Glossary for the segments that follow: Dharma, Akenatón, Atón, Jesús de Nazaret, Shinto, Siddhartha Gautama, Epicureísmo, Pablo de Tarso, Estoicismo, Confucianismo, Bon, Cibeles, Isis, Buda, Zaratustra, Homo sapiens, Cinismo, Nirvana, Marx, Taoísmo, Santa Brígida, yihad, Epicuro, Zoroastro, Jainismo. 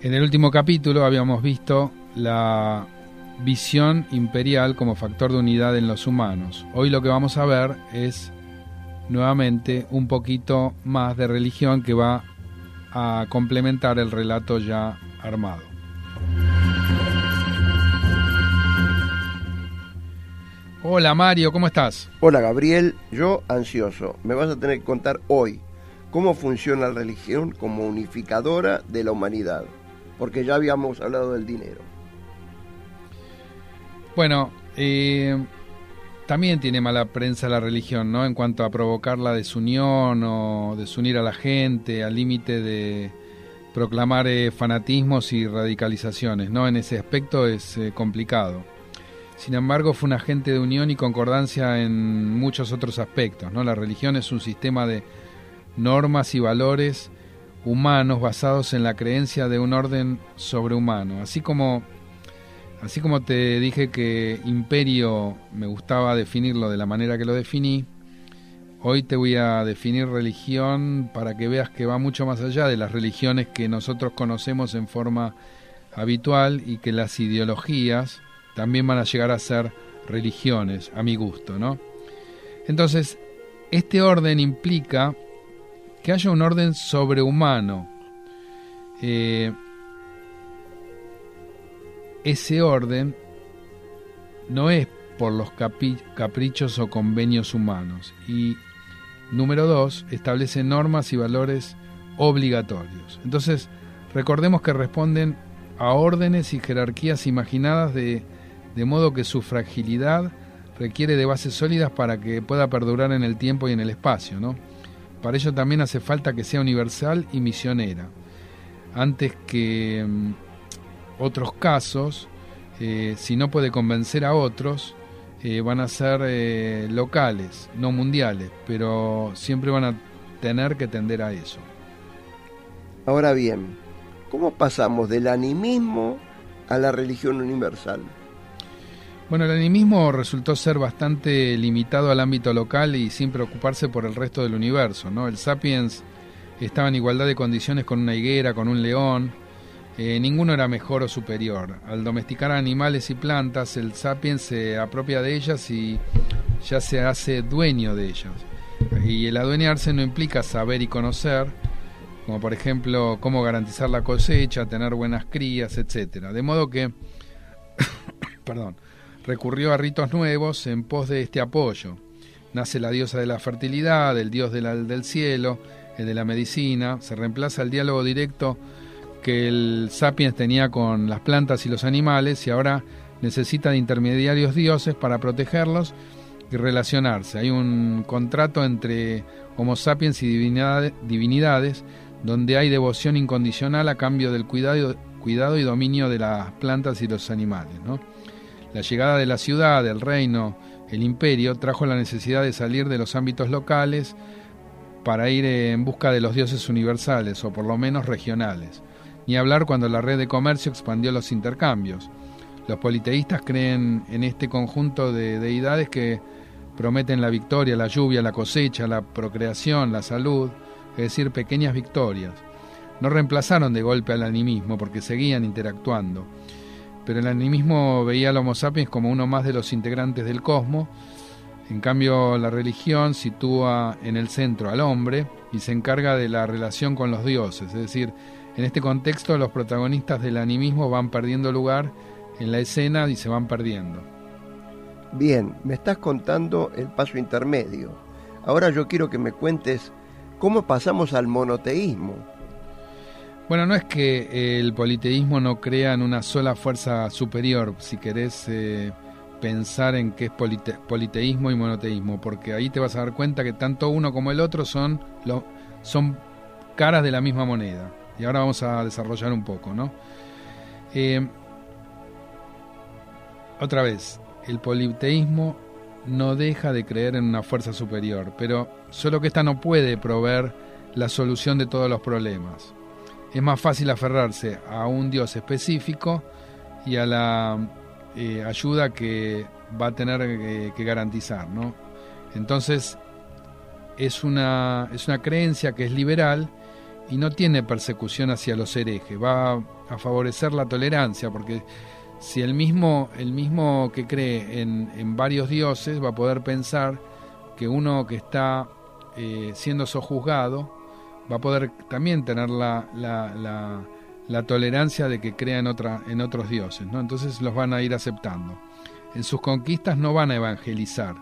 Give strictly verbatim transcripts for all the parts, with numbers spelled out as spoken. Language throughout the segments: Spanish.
En el último capítulo habíamos visto la visión imperial como factor de unidad en los humanos. Hoy lo que vamos a ver es nuevamente un poquito más de religión que va a complementar el relato ya armado. Hola Mario, ¿cómo estás? Hola Gabriel, yo ansioso. Me vas a tener que contar hoy cómo funciona la religión como unificadora de la humanidad, porque ya habíamos hablado del dinero. Bueno, eh, también tiene mala prensa la religión, ¿no? En cuanto a provocar la desunión o desunir a la gente, al límite de proclamar eh, fanatismos y radicalizaciones, ¿no? En ese aspecto es eh, complicado. Sin embargo, fue un agente de unión y concordancia en muchos otros aspectos, ¿no? La religión es un sistema de normas y valores humanos basados en la creencia de un orden sobrehumano. Así como, así como te dije que imperio me gustaba definirlo de la manera que lo definí, hoy te voy a definir religión para que veas que va mucho más allá de las religiones que nosotros conocemos en forma habitual y que las ideologías también van a llegar a ser religiones, a mi gusto, ¿no? Entonces, este orden implica que haya un orden sobrehumano. Eh, ese orden no es por los capi- caprichos o convenios humanos. Y número dos, establece normas y valores obligatorios. Entonces, recordemos que responden a órdenes y jerarquías imaginadas de, de modo que su fragilidad requiere de bases sólidas para que pueda perdurar en el tiempo y en el espacio, ¿no? Para ello también hace falta que sea universal y misionera. Antes que um, otros casos, eh, si no puede convencer a otros, eh, van a ser eh, locales, no mundiales, pero siempre van a tener que tender a eso. Ahora bien, ¿cómo pasamos del animismo a la religión universal? Bueno, el animismo resultó ser bastante limitado al ámbito local y sin preocuparse por el resto del universo, ¿no? El Sapiens estaba en igualdad de condiciones con una higuera, con un león. Eh, ninguno era mejor o superior. Al domesticar animales y plantas, el Sapiens se apropia de ellas y ya se hace dueño de ellas. Y el adueñarse no implica saber y conocer, como por ejemplo, cómo garantizar la cosecha, tener buenas crías, etcétera. De modo que... perdón. Recurrió a ritos nuevos en pos de este apoyo. Nace la diosa de la fertilidad, el dios de la, del cielo, el de la medicina. Se reemplaza el diálogo directo que el Sapiens tenía con las plantas y los animales, y ahora necesita de intermediarios dioses para protegerlos y relacionarse. Hay un contrato entre Homo Sapiens y divinidad, divinidades, donde hay devoción incondicional a cambio del cuidado, cuidado y dominio de las plantas y los animales, ¿no? La llegada de la ciudad, el reino, el imperio, trajo la necesidad de salir de los ámbitos locales para ir en busca de los dioses universales, o por lo menos regionales. Ni hablar cuando la red de comercio expandió los intercambios. Los politeístas creen en este conjunto de deidades que prometen la victoria, la lluvia, la cosecha, la procreación, la salud, es decir, pequeñas victorias. No reemplazaron de golpe al animismo porque seguían interactuando. Pero el animismo veía al Homo sapiens como uno más de los integrantes del cosmos. En cambio, la religión sitúa en el centro al hombre y se encarga de la relación con los dioses. Es decir, en este contexto los protagonistas del animismo van perdiendo lugar en la escena y se van perdiendo. Bien, me estás contando el paso intermedio. Ahora yo quiero que me cuentes cómo pasamos al monoteísmo. Bueno, no es que el politeísmo no crea en una sola fuerza superior, si querés eh, pensar en qué es polite- politeísmo y monoteísmo, porque ahí te vas a dar cuenta que tanto uno como el otro son, lo, son caras de la misma moneda. Y ahora vamos a desarrollar un poco, ¿no? Eh, otra vez, el politeísmo no deja de creer en una fuerza superior, pero solo que ésta no puede proveer la solución de todos los problemas. Es más fácil aferrarse a un dios específico y a la eh, ayuda que va a tener eh, que garantizar, ¿no? Entonces, es una, es una creencia que es liberal y no tiene persecución hacia los herejes, va a favorecer la tolerancia, porque si el mismo, el mismo que cree en, en varios dioses va a poder pensar que uno que está eh, siendo sojuzgado va a poder también tener la, la, la, la tolerancia de que crea en, otra, en otros dioses, ¿no? Entonces los van a ir aceptando. En sus conquistas no van a evangelizar.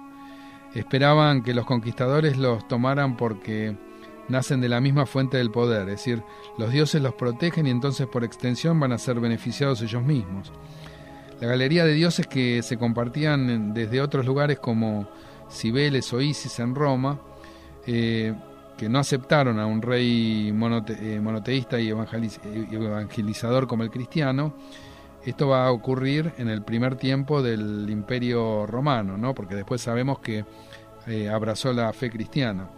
Esperaban que los conquistadores los tomaran porque nacen de la misma fuente del poder, es decir, los dioses los protegen y entonces por extensión van a ser beneficiados ellos mismos. La galería de dioses que se compartían desde otros lugares como Cibeles o Isis en Roma, eh, que no aceptaron a un rey monote- eh, monoteísta y evangeliz- evangelizador como el cristiano. Esto va a ocurrir en el primer tiempo del Imperio Romano, ¿no? Porque después sabemos que eh, abrazó la fe cristiana.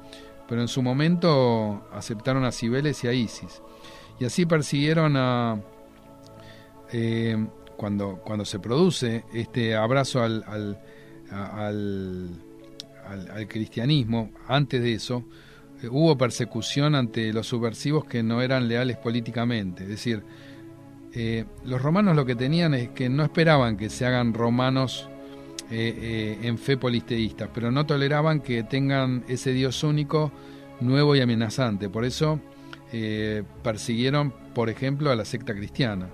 Pero en su momento aceptaron a Cibeles y a Isis. Y así persiguieron a... Eh, cuando, cuando se produce este abrazo al, al, al, al, al cristianismo, antes de eso, eh, hubo persecución ante los subversivos que no eran leales políticamente. Es decir, eh, los romanos lo que tenían es que no esperaban que se hagan romanos Eh, eh, en fe polisteísta, pero no toleraban que tengan ese Dios único nuevo y amenazante. Por eso eh, persiguieron, por ejemplo, a la secta cristiana.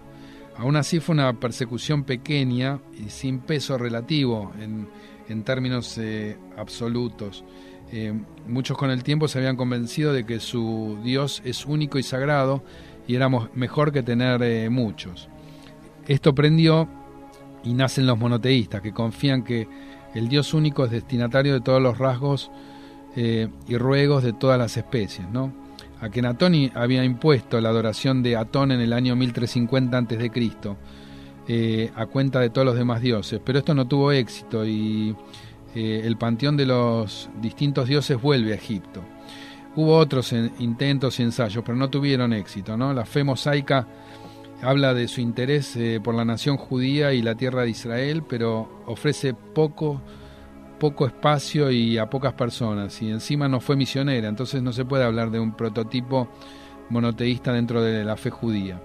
Aún así fue una persecución pequeña y sin peso relativo en, en términos eh, absolutos. Eh, muchos con el tiempo se habían convencido de que su Dios es único y sagrado y era mejor que tener eh, muchos. Esto prendió y nacen los monoteístas, que confían que el Dios único es destinatario de todos los rasgos eh, y ruegos de todas las especies, ¿no? Akenatón había impuesto la adoración de Atón en el año mil trescientos cincuenta antes de Cristo, eh, a cuenta de todos los demás dioses, pero esto no tuvo éxito y eh, el panteón de los distintos dioses vuelve a Egipto. Hubo otros en, intentos y ensayos, pero no tuvieron éxito, ¿no? La fe mosaica habla de su interés eh, por la nación judía y la tierra de Israel, pero ofrece poco, poco espacio y a pocas personas, y encima no fue misionera, entonces no se puede hablar de un prototipo monoteísta dentro de la fe judía.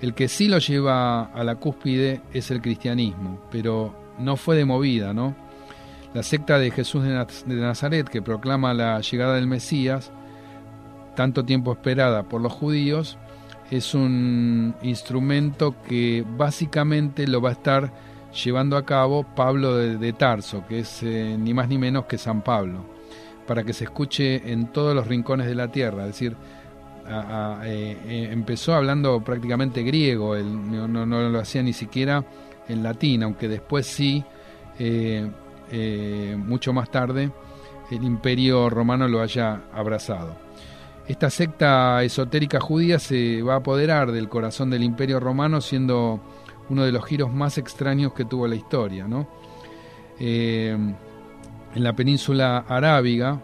El que sí lo lleva a la cúspide es el cristianismo, pero no fue de movida, ¿no? La secta de Jesús de Nazaret, que proclama la llegada del Mesías, tanto tiempo esperada por los judíos, es un instrumento que básicamente lo va a estar llevando a cabo Pablo de, de Tarso, que es eh, ni más ni menos que San Pablo, para que se escuche en todos los rincones de la tierra. Es decir, a, a, eh, eh, empezó hablando prácticamente griego, él, no, no, no lo hacía ni siquiera en latín, aunque después sí, eh, eh, mucho más tarde, el Imperio Romano lo haya abrazado. Esta secta esotérica judía se va a apoderar del corazón del Imperio Romano, siendo uno de los giros más extraños que tuvo la historia, ¿no? Eh, en la península arábiga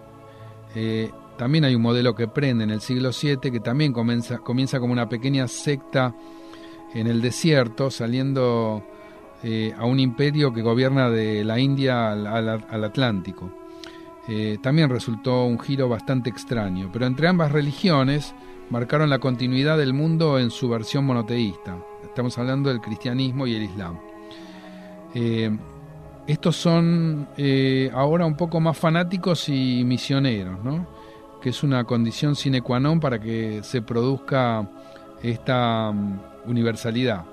eh, también hay un modelo que prende en el siglo siete, que también comienza, comienza como una pequeña secta en el desierto, saliendo eh, a un imperio que gobierna de la India al, al, al Atlántico. Eh, también resultó un giro bastante extraño, pero entre ambas religiones marcaron la continuidad del mundo en su versión monoteísta. Estamos hablando del cristianismo y el islam. Eh, estos son eh, ahora un poco más fanáticos y misioneros, ¿no? Que es una condición sine qua non para que se produzca esta um, universalidad.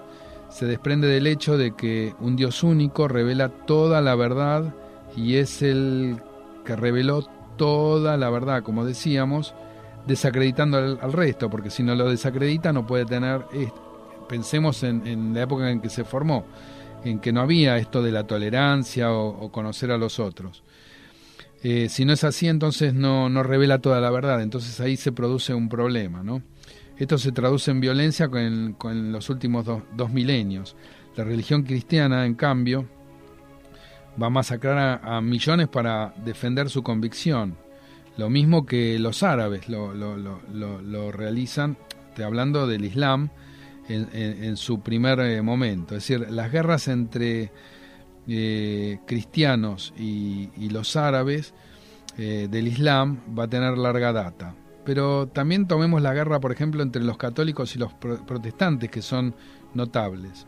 Se desprende del hecho de que un Dios único revela toda la verdad y es el que reveló toda la verdad, como decíamos, desacreditando al, al resto, porque si no lo desacredita no puede tener esto. Pensemos en, en la época en que se formó, en que no había esto de la tolerancia o, o conocer a los otros. Eh, si no es así, entonces no, no revela toda la verdad, entonces ahí se produce un problema, ¿no? Esto se traduce en violencia con, con los últimos do, dos milenios. La religión cristiana, en cambio, va a masacrar a, a millones para defender su convicción. Lo mismo que los árabes lo, lo, lo, lo, lo realizan, estoy hablando del Islam, en, en, en su primer eh, momento. Es decir, las guerras entre eh, cristianos y, y los árabes eh, del Islam va a tener larga data. Pero también tomemos la guerra, por ejemplo, entre los católicos y los pro protestantes, que son notables.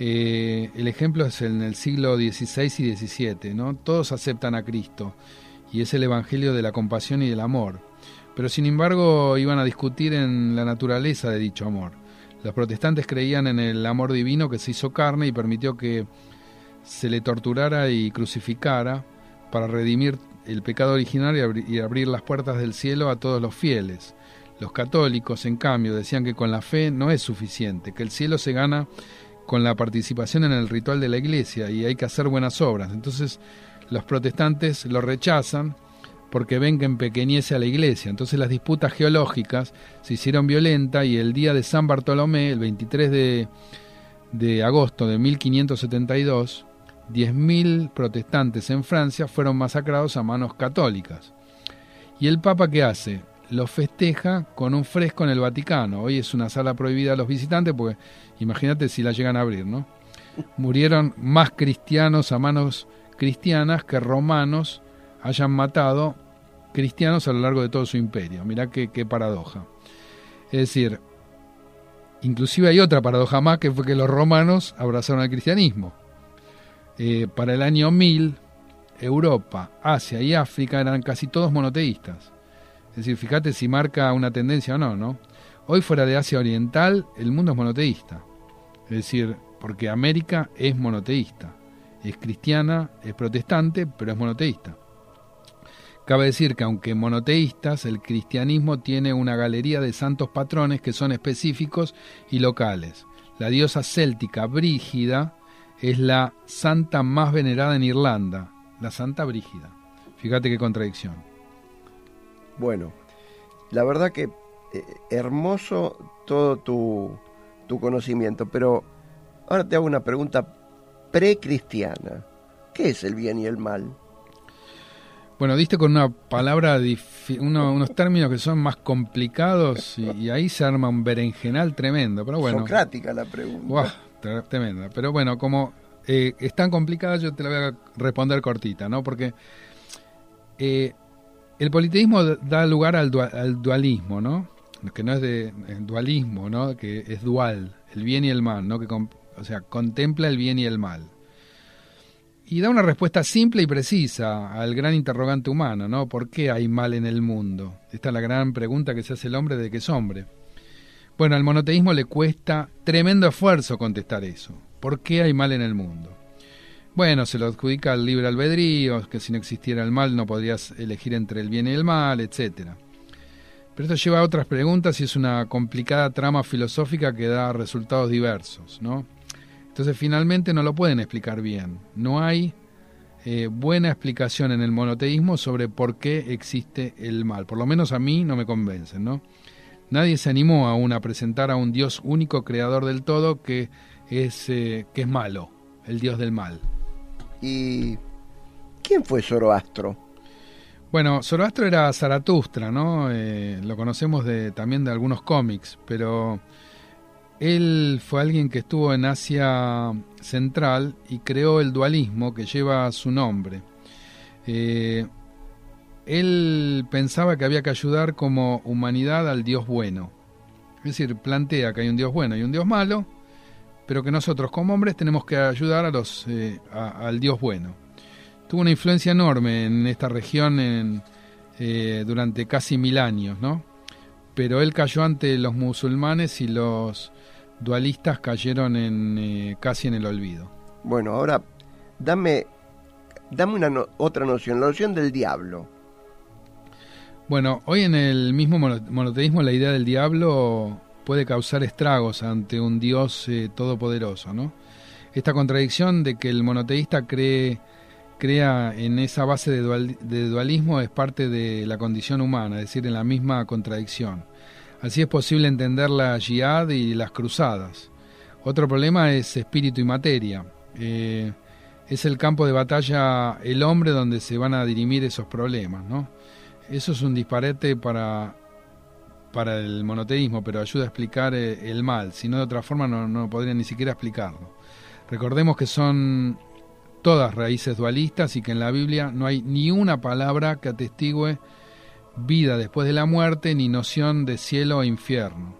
Eh, el ejemplo es en el siglo dieciséis y diecisiete, ¿no? Todos aceptan a Cristo, y es el evangelio de la compasión y del amor. Pero sin embargo iban a discutir en la naturaleza de dicho amor. Los protestantes creían en el amor divino que se hizo carne y permitió que se le torturara y crucificara para redimir el pecado original y, abri- y abrir las puertas del cielo a todos los fieles. Los católicos, en cambio, decían que con la fe no es suficiente, que el cielo se gana con la participación en el ritual de la iglesia y hay que hacer buenas obras. Entonces los protestantes lo rechazan porque ven que empequeñece a la iglesia. Entonces las disputas geológicas se hicieron violentas y el día de San Bartolomé, el veintitrés de agosto de mil quinientos setenta y dos, diez mil protestantes en Francia fueron masacrados a manos católicas. ¿Y el Papa qué hace? Los festeja con un fresco en el Vaticano. Hoy es una sala prohibida a los visitantes, porque imagínate si la llegan a abrir, ¿no? Murieron más cristianos a manos cristianas que romanos hayan matado cristianos a lo largo de todo su imperio. Mirá qué, qué paradoja. Es decir, inclusive hay otra paradoja más, que fue que los romanos abrazaron al cristianismo. Eh, para el año mil, Europa, Asia y África eran casi todos monoteístas. Es decir, fíjate si marca una tendencia o no, ¿no? Hoy, fuera de Asia Oriental, el mundo es monoteísta. Es decir, porque América es monoteísta. Es cristiana, es protestante, pero es monoteísta. Cabe decir que, aunque monoteístas, el cristianismo tiene una galería de santos patrones que son específicos y locales. La diosa céltica Brígida es la santa más venerada en Irlanda, la Santa Brígida. Fíjate qué contradicción. Bueno, la verdad que eh, hermoso todo tu, tu conocimiento, pero ahora te hago una pregunta precristiana. ¿Qué es el bien y el mal? Bueno, diste con una palabra, uno, unos términos que son más complicados y, y ahí se arma un berenjenal tremendo, pero bueno. Socrática la pregunta. Wow. Tremenda, pero bueno, como eh, es tan complicada, yo te la voy a responder cortita, ¿no? Porque eh, el politeísmo da lugar al, du al dualismo, ¿no? Que no es de dualismo, ¿no? Que es dual, el bien y el mal, ¿no? Que o sea, contempla el bien y el mal. Y da una respuesta simple y precisa al gran interrogante humano, ¿no? ¿Por qué hay mal en el mundo? Esta es la gran pregunta que se hace el hombre desde que es hombre. Bueno, al monoteísmo le cuesta tremendo esfuerzo contestar eso. ¿Por qué hay mal en el mundo? Bueno, se lo adjudica al libre albedrío, que si no existiera el mal no podrías elegir entre el bien y el mal, etcétera. Pero esto lleva a otras preguntas y es una complicada trama filosófica que da resultados diversos, ¿no? Entonces, finalmente no lo pueden explicar bien. No hay eh, buena explicación en el monoteísmo sobre por qué existe el mal. Por lo menos a mí no me convencen, ¿no? Nadie se animó aún a presentar a un Dios único, creador del todo, que es, eh, que es malo, el Dios del mal. ¿Y quién fue Zoroastro? Bueno, Zoroastro era Zaratustra, ¿no? Eh, lo conocemos de, también de algunos cómics, pero él fue alguien que estuvo en Asia Central y creó el dualismo que lleva su nombre. Eh, Él pensaba que había que ayudar como humanidad al Dios bueno. Es decir, plantea que hay un Dios bueno y un Dios malo, pero que nosotros como hombres tenemos que ayudar a los, eh, a, al Dios bueno. Tuvo una influencia enorme en esta región en, eh, durante casi mil años, ¿no? Pero él cayó ante los musulmanes y los dualistas cayeron en, eh, casi en el olvido. Bueno, ahora dame, dame una no, otra noción, la noción del diablo. Bueno, hoy en el mismo monoteísmo la idea del diablo puede causar estragos ante un Dios eh, todopoderoso, ¿no? Esta contradicción de que el monoteísta cree, crea en esa base de, dual, de dualismo es parte de la condición humana, es decir, en la misma contradicción. Así es posible entender la yihad y las cruzadas. Otro problema es espíritu y materia. Eh, es el campo de batalla el hombre donde se van a dirimir esos problemas, ¿no? Eso es un disparate para, para el monoteísmo, pero ayuda a explicar el mal. Si no, de otra forma no, no podría ni siquiera explicarlo. Recordemos que son todas raíces dualistas y que en la Biblia no hay ni una palabra que atestigue vida después de la muerte ni noción de cielo o infierno.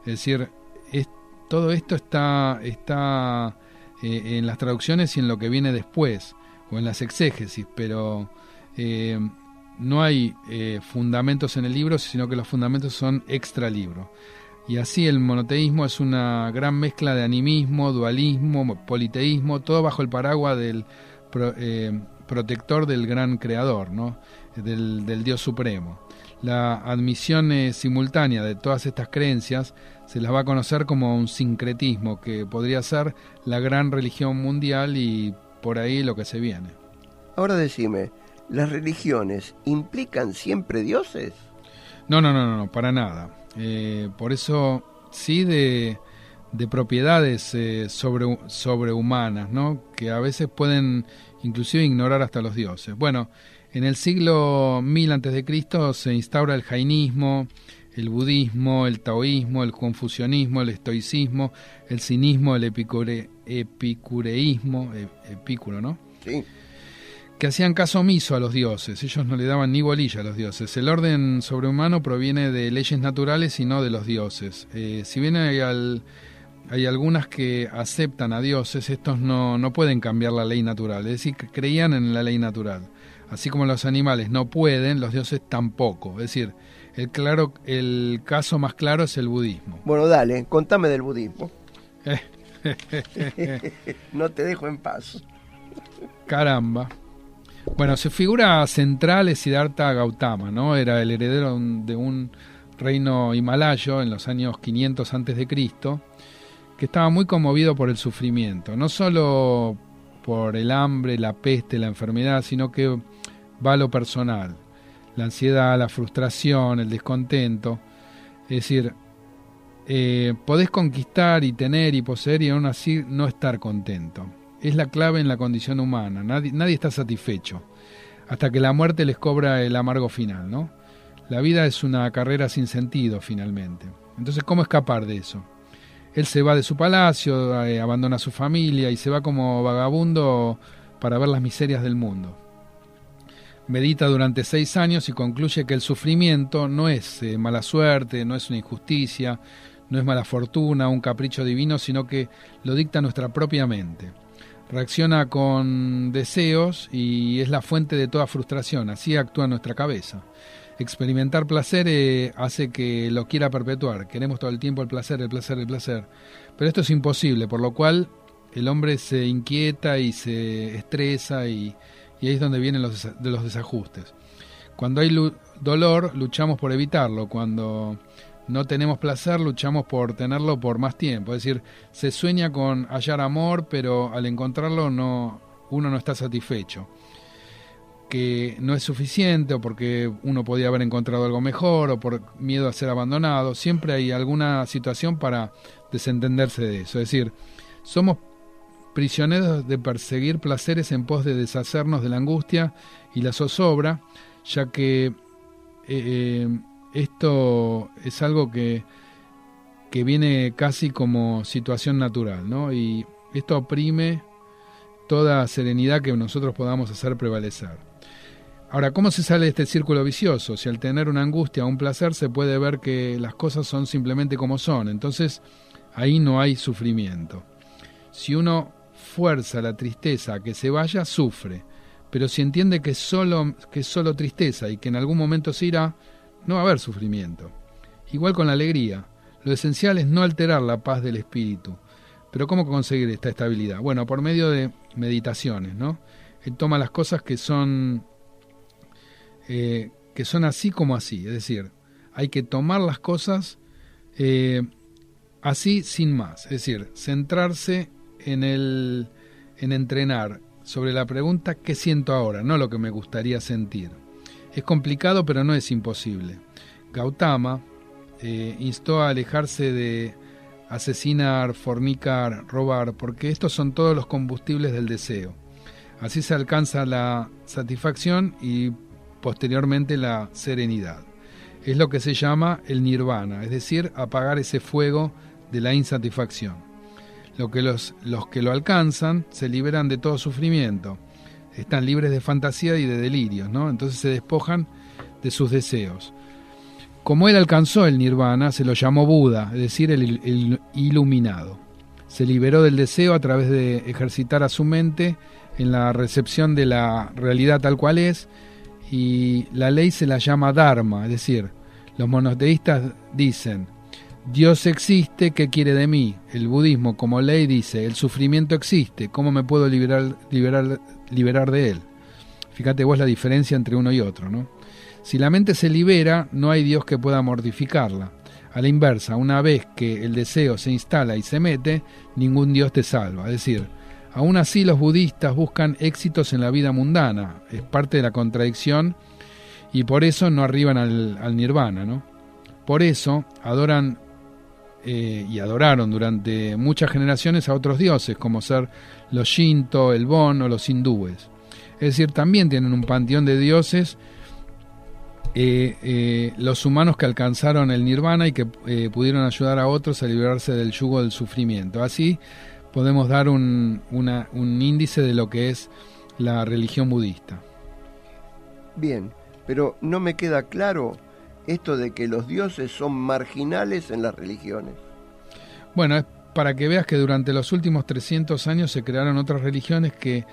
Es decir, es, todo esto está, está eh, en las traducciones y en lo que viene después, o en las exégesis, pero eh, no hay eh, fundamentos en el libro, sino que los fundamentos son extra libro. Y así el monoteísmo es una gran mezcla de animismo, dualismo, politeísmo, todo bajo el paraguas del pro, eh, protector del gran creador, ¿no? Del, del Dios Supremo. La admisión eh, simultánea de todas estas creencias se las va a conocer como un sincretismo, que podría ser la gran religión mundial y por ahí lo que se viene. Ahora decime, ¿las religiones implican siempre dioses? No, no, no, no, para nada. Eh, por eso sí de, de propiedades eh, sobre, sobrehumanas, ¿no? Que a veces pueden inclusive ignorar hasta los dioses. Bueno, en el siglo mil antes de Cristo se instaura el jainismo, el budismo, el taoísmo, el confucianismo, el estoicismo, el cinismo, el epicure, epicureísmo, epicuro, ¿no? Sí. Que hacían caso omiso a los dioses, ellos no le daban ni bolilla a los dioses. El orden sobrehumano proviene de leyes naturales y no de los dioses. Eh, si bien hay, al, hay algunas que aceptan a dioses, estos no, no pueden cambiar la ley natural, es decir, creían en la ley natural. Así como los animales no pueden, los dioses tampoco. Es decir, el, claro, el caso más claro es el budismo. Bueno, dale, contame del budismo. No te dejo en paz. Caramba. Bueno, su figura central es Siddhartha Gautama, ¿no? Era el heredero de un reino himalayo en los años quinientos antes de Cristo, que estaba muy conmovido por el sufrimiento, no solo por el hambre, la peste, la enfermedad, sino que va a lo personal, la ansiedad, la frustración, el descontento. Es decir, eh, podés conquistar y tener y poseer y aún así no estar contento. Es la clave en la condición humana. Nadie, nadie está satisfecho hasta que la muerte les cobra el amargo final, ¿no? La vida es una carrera sin sentido, finalmente. Entonces, ¿cómo escapar de eso? Él se va de su palacio, eh, abandona a su familia y se va como vagabundo para ver las miserias del mundo. Medita durante seis años y concluye que el sufrimiento no es eh, mala suerte, no es una injusticia, no es mala fortuna, un capricho divino, sino que lo dicta nuestra propia mente. Reacciona con deseos y es la fuente de toda frustración, así actúa nuestra cabeza. Experimentar placer eh, hace que lo quiera perpetuar, queremos todo el tiempo el placer, el placer, el placer. Pero esto es imposible, por lo cual el hombre se inquieta y se estresa y, y ahí es donde vienen los, de los desajustes. Cuando hay lu- dolor, luchamos por evitarlo, cuando no tenemos placer, luchamos por tenerlo por más tiempo. Es decir, se sueña con hallar amor, pero al encontrarlo no, uno no está satisfecho. Que no es suficiente, o porque uno podía haber encontrado algo mejor, o por miedo a ser abandonado. Siempre hay alguna situación para desentenderse de eso. Es decir, somos prisioneros de perseguir placeres en pos de deshacernos de la angustia y la zozobra, ya que... Eh, Esto es algo que, que viene casi como situación natural, ¿no? Y esto oprime toda serenidad que nosotros podamos hacer prevalecer. Ahora, ¿cómo se sale de este círculo vicioso? Si al tener una angustia o un placer se puede ver que las cosas son simplemente como son, entonces ahí no hay sufrimiento. Si uno fuerza la tristeza a que se vaya, sufre. Pero si entiende que solo, que es solo tristeza y que en algún momento se irá, no va a haber sufrimiento. Igual con la alegría. Lo esencial es no alterar la paz del espíritu. Pero ¿cómo conseguir esta estabilidad? Bueno, por medio de meditaciones, ¿no? Él toma las cosas que son eh, que son así como así. Es decir, hay que tomar las cosas eh, así sin más. Es decir, centrarse en el en entrenar sobre la pregunta ¿qué siento ahora? No lo que me gustaría sentir. Es complicado, pero no es imposible. Gautama eh, instó a alejarse de asesinar, fornicar, robar, porque estos son todos los combustibles del deseo. Así se alcanza la satisfacción y posteriormente la serenidad. Es lo que se llama el nirvana, es decir, apagar ese fuego de la insatisfacción. Lo que los, los que lo alcanzan se liberan de todo sufrimiento. Están libres de fantasía y de delirios, ¿no? Entonces se despojan de sus deseos. Como él alcanzó el nirvana, se lo llamó Buda, es decir, el, el iluminado. Se liberó del deseo a través de ejercitar a su mente en la recepción de la realidad tal cual es, y la ley se la llama Dharma, es decir, los monoteístas dicen: Dios existe, ¿qué quiere de mí? El budismo como ley dice: el sufrimiento existe, ¿cómo me puedo liberar, liberar, liberar de él? Fíjate vos la diferencia entre uno y otro, ¿no? Si la mente se libera, no hay Dios que pueda mortificarla. A la inversa, una vez que el deseo se instala y se mete, ningún Dios te salva. Es decir, aún así los budistas buscan éxitos en la vida mundana, es parte de la contradicción, y por eso no arriban al, al nirvana, ¿no? Por eso adoran eh, y adoraron durante muchas generaciones a otros dioses, como ser los Shinto, el Bon o los hindúes. Es decir, también tienen un panteón de dioses, eh, eh, los humanos que alcanzaron el nirvana y que eh, pudieron ayudar a otros a liberarse del yugo del sufrimiento. Así podemos dar un, una, un índice de lo que es la religión budista. Bien, pero no me queda claro esto de que los dioses son marginales en las religiones. Bueno, es para que veas que durante los últimos trescientos años se crearon otras religiones que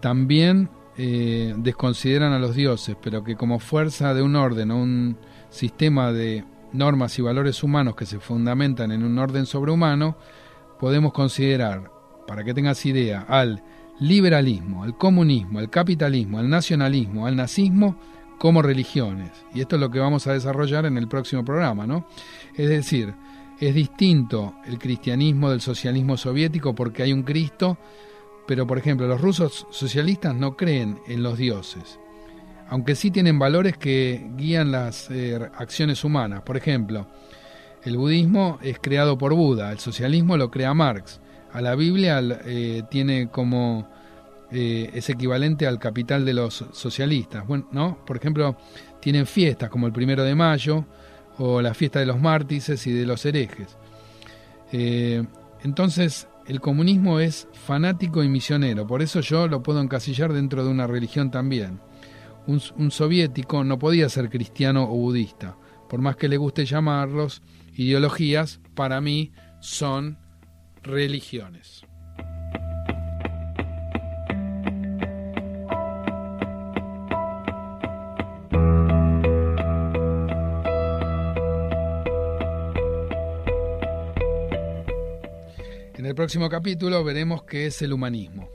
también eh, desconsideran a los dioses, pero que como fuerza de un orden o un sistema de normas y valores humanos que se fundamentan en un orden sobrehumano, podemos considerar, para que tengas idea, al liberalismo, al comunismo, al capitalismo, al nacionalismo, al nazismo como religiones. Y esto es lo que vamos a desarrollar en el próximo programa, ¿no? Es decir, es distinto el cristianismo del socialismo soviético porque hay un Cristo. Pero, por ejemplo, los rusos socialistas no creen en los dioses, aunque sí tienen valores que guían las eh, acciones humanas. Por ejemplo, el budismo es creado por Buda, el socialismo lo crea Marx. A la Biblia eh, tiene como eh, es equivalente al capital de los socialistas. Bueno, ¿no? Por ejemplo, tienen fiestas como el primero de mayo o la fiesta de los mártires y de los herejes. Eh, entonces... El comunismo es fanático y misionero, por eso yo lo puedo encasillar dentro de una religión también. Un, un soviético no podía ser cristiano o budista, por más que le guste llamarlos ideologías, para mí son religiones. En el próximo capítulo veremos qué es el humanismo.